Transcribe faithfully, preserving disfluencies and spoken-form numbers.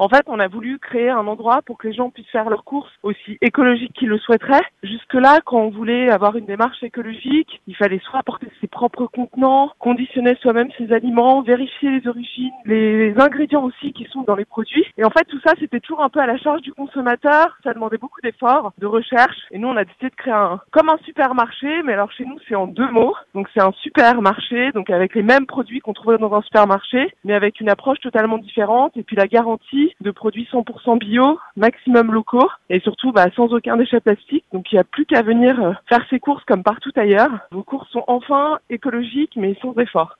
En fait, on a voulu créer un endroit pour que les gens puissent faire leurs courses aussi écologiques qu'ils le souhaiteraient. Jusque-là, quand on voulait avoir une démarche écologique, il fallait soit apporter ses propres contenants, conditionner soi-même ses aliments, vérifier les origines, les ingrédients aussi qui sont dans les produits. Et en fait, tout ça, c'était toujours un peu à la charge du consommateur. Ça demandait beaucoup d'efforts, de recherche. Et nous, on a décidé de créer un comme un supermarché, mais alors chez nous, c'est en deux mots. Donc, c'est un supermarché, donc avec les mêmes produits qu'on trouvait dans un supermarché, mais avec une approche totalement différente. Et puis, la garantie de produits cent pour cent bio, maximum locaux et surtout bah, sans aucun déchet plastique. Donc il n'y a plus qu'à venir faire ses courses comme partout ailleurs. Vos courses sont enfin écologiques mais sans effort.